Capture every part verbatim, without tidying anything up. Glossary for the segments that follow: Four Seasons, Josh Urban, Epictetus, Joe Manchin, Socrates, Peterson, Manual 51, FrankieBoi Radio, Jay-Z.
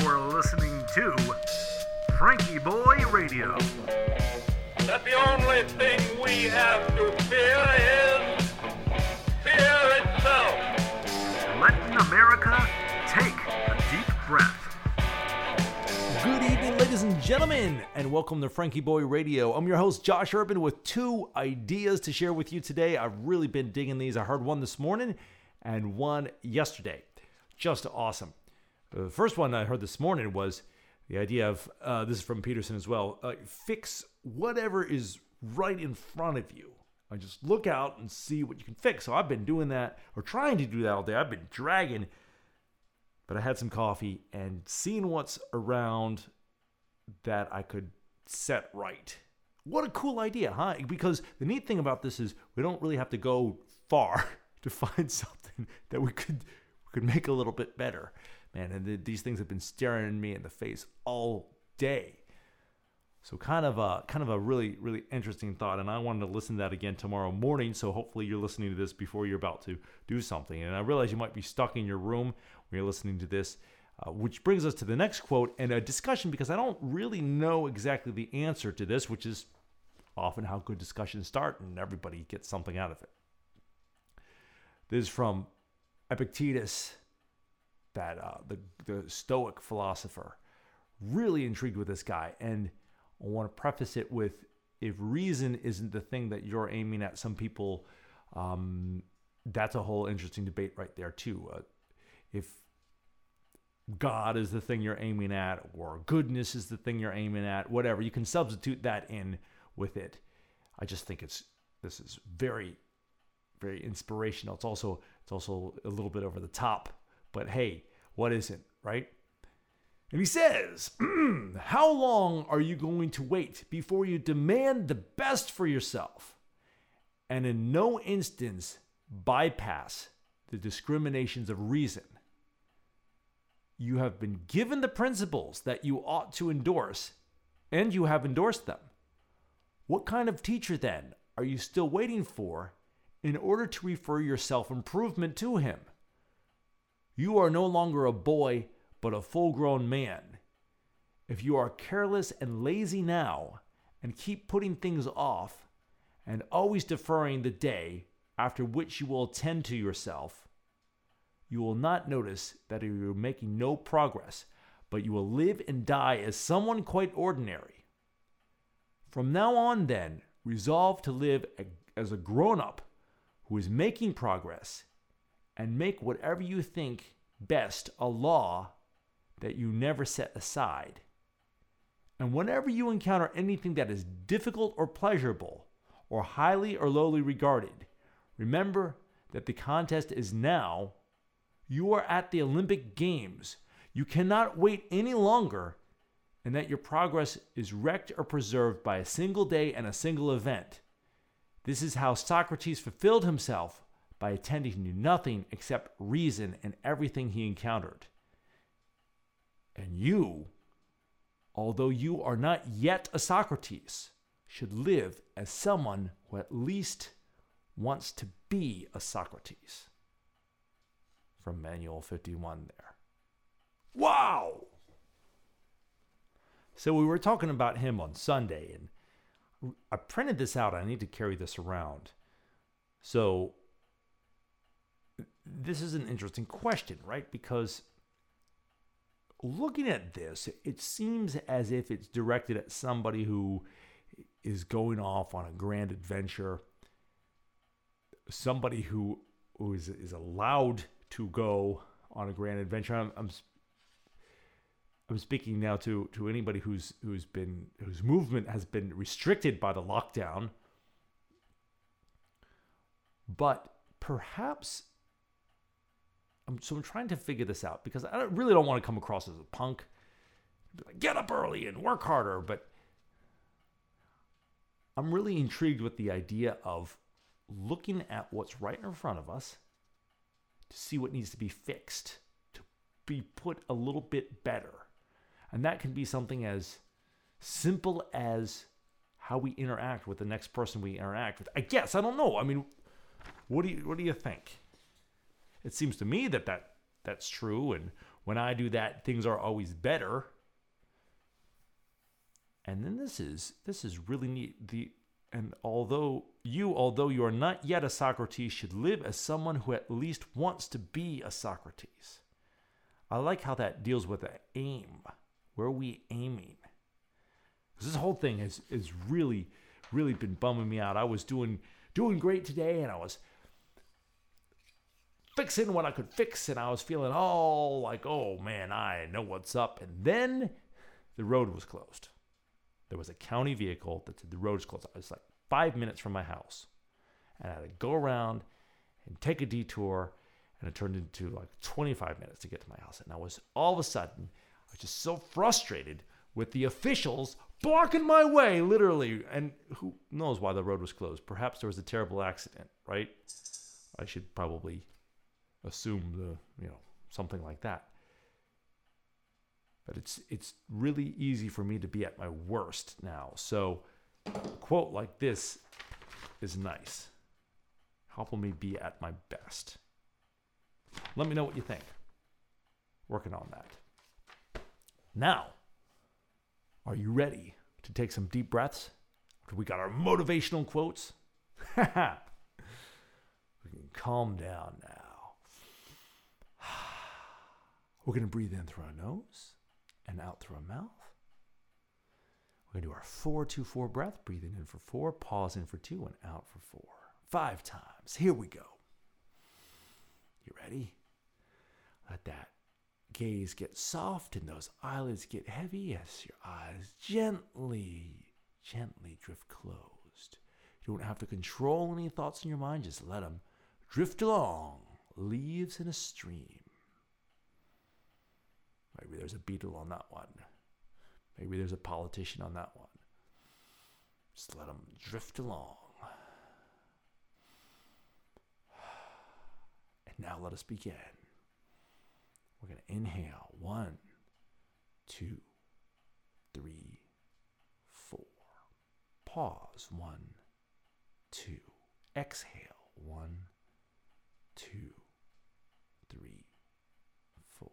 You're listening to FrankieBoi Radio. That the only thing we have to fear is fear itself. Latin America, take a deep breath. Good evening, ladies and gentlemen, and welcome to FrankieBoi Radio. I'm your host, Josh Urban, with two ideas to share with you today. I've really been digging these. I heard one this morning and one yesterday. Just awesome. The first one I heard this morning was the idea of, uh, this is from Peterson as well, uh, fix whatever is right in front of you. I just look out and see what you can fix. So I've been doing that, or trying to do that all day. I've been dragging, but I had some coffee and seeing what's around that I could set right. What a cool idea, huh? Because the neat thing about this is we don't really have to go far to find something that we could we could make a little bit better. Man, and these things have been staring me in the face all day. So kind of a kind of a really, really interesting thought. And I wanted to listen to that again tomorrow morning. So hopefully you're listening to this before you're about to do something. And I realize you might be stuck in your room when you're listening to this, uh, which brings us to the next quote and a discussion, because I don't really know exactly the answer to this, which is often how good discussions start and everybody gets something out of it. This is from Epictetus, that uh, the, the Stoic philosopher. Really intrigued with this guy, and I want to preface it with, if reason isn't the thing that you're aiming at, some people, um, that's a whole interesting debate right there too. Uh, if God is the thing you're aiming at, or goodness is the thing you're aiming at, whatever, you can substitute that in with it. I just think it's this is very, very inspirational. It's also it's also a little bit over the top. But hey, what isn't, right? And he says, mm, how long are you going to wait before you demand the best for yourself and in no instance bypass the discriminations of reason? You have been given the principles that you ought to endorse, and you have endorsed them. What kind of teacher, then, are you still waiting for in order to refer your self-improvement to him? You are no longer a boy, but a full-grown man. If you are careless and lazy now, and keep putting things off, and always deferring the day after which you will attend to yourself, you will not notice that you are making no progress, but you will live and die as someone quite ordinary. From now on, then, resolve to live as a grown-up who is making progress, and make whatever you think best a law that you never set aside. And whenever you encounter anything that is difficult or pleasurable, or highly or lowly regarded, remember that the contest is now. You are at the Olympic Games. You cannot wait any longer, and that your progress is wrecked or preserved by a single day and a single event. This is how Socrates fulfilled himself, by attending to nothing except reason and everything he encountered. And you, although you are not yet a Socrates, should live as someone who at least wants to be a Socrates. From Manual fifty-one there. Wow! So we were talking about him on Sunday, and I printed this out. I need to carry this around. So this is an interesting question, right? Because looking at this, it seems as if it's directed at somebody who is going off on a grand adventure, somebody who, who is, is allowed to go on a grand adventure. I'm, I'm, I'm speaking now to, to anybody who's, who's been, whose movement has been restricted by the lockdown, but perhaps I'm, so I'm trying to figure this out, because I don't, really don't want to come across as a punk. Get up early and work harder. But I'm really intrigued with the idea of looking at what's right in front of us to see what needs to be fixed, to be put a little bit better. And that can be something as simple as how we interact with the next person we interact with. I guess, I don't know. I mean, what do you, what do you think? It seems to me that, that that's true, and When I do that, things are always better. And then this is this is really neat. The and although you, although you are not yet a Socrates, should live as someone who at least wants to be a Socrates. I like how that deals with the aim. Where are we aiming? Because this whole thing has is really, really been bumming me out. I was doing doing great today, and I was fixing what I could fix, and I was feeling all like, oh man, I know what's up. And then the road was closed. There was a county vehicle that said the road is closed. I was like five minutes from my house, and I had to go around and take a detour, and it turned into like twenty-five minutes to get to my house. And I was all of a sudden, I was just so frustrated with the officials blocking my way, literally. And who knows why the road was closed? Perhaps there was a terrible accident, right? I should probably assume the, you know, something like that. But it's it's really easy for me to be at my worst now. So a quote like this is nice. Helping me be at my best. Let me know what you think. Working on that. Now, are you ready to take some deep breaths? We got our motivational quotes. We can calm down now. We're going to breathe in through our nose and out through our mouth. We're going to do our four two four breath. Breathing in for four, pausing for two, and out for four. Five times. Here we go. You ready? Let that gaze get soft and those eyelids get heavy as your eyes gently, gently drift closed. You don't have to control any thoughts in your mind. Just let them drift along, leaves in a stream. Maybe there's a beetle on that one. Maybe there's a politician on that one. Just let them drift along. And now let us begin. We're going to inhale. One, two, three, four. Pause. One, two. Exhale. One, two, three, four.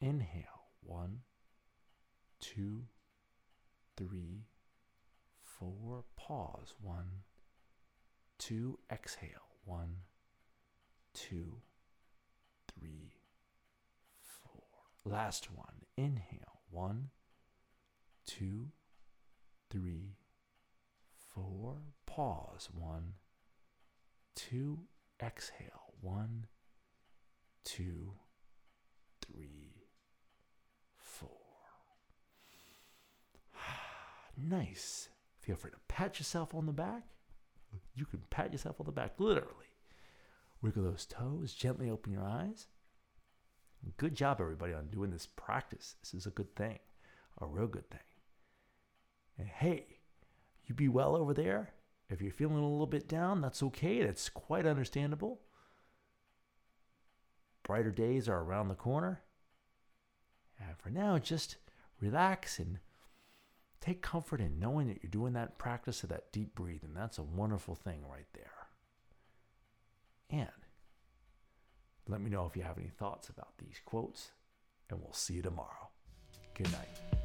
Inhale. One, two, three, four. Pause. One, two. Exhale. One, two, three, four. Last one. Inhale. One, two, three, four. Pause. One, two. Exhale. One, two, three, four. Nice. Feel free to pat yourself on the back. You can pat yourself on the back, literally. Wiggle those toes, gently open your eyes. Good job, everybody, on doing this practice. This is a good thing, a real good thing. And hey, you be well over there. If you're feeling a little bit down, that's okay. That's quite understandable. Brighter days are around the corner. And for now, just relax and take comfort in knowing that you're doing that practice of that deep breathing. That's a wonderful thing right there. And let me know if you have any thoughts about these quotes, and we'll see you tomorrow. Good night.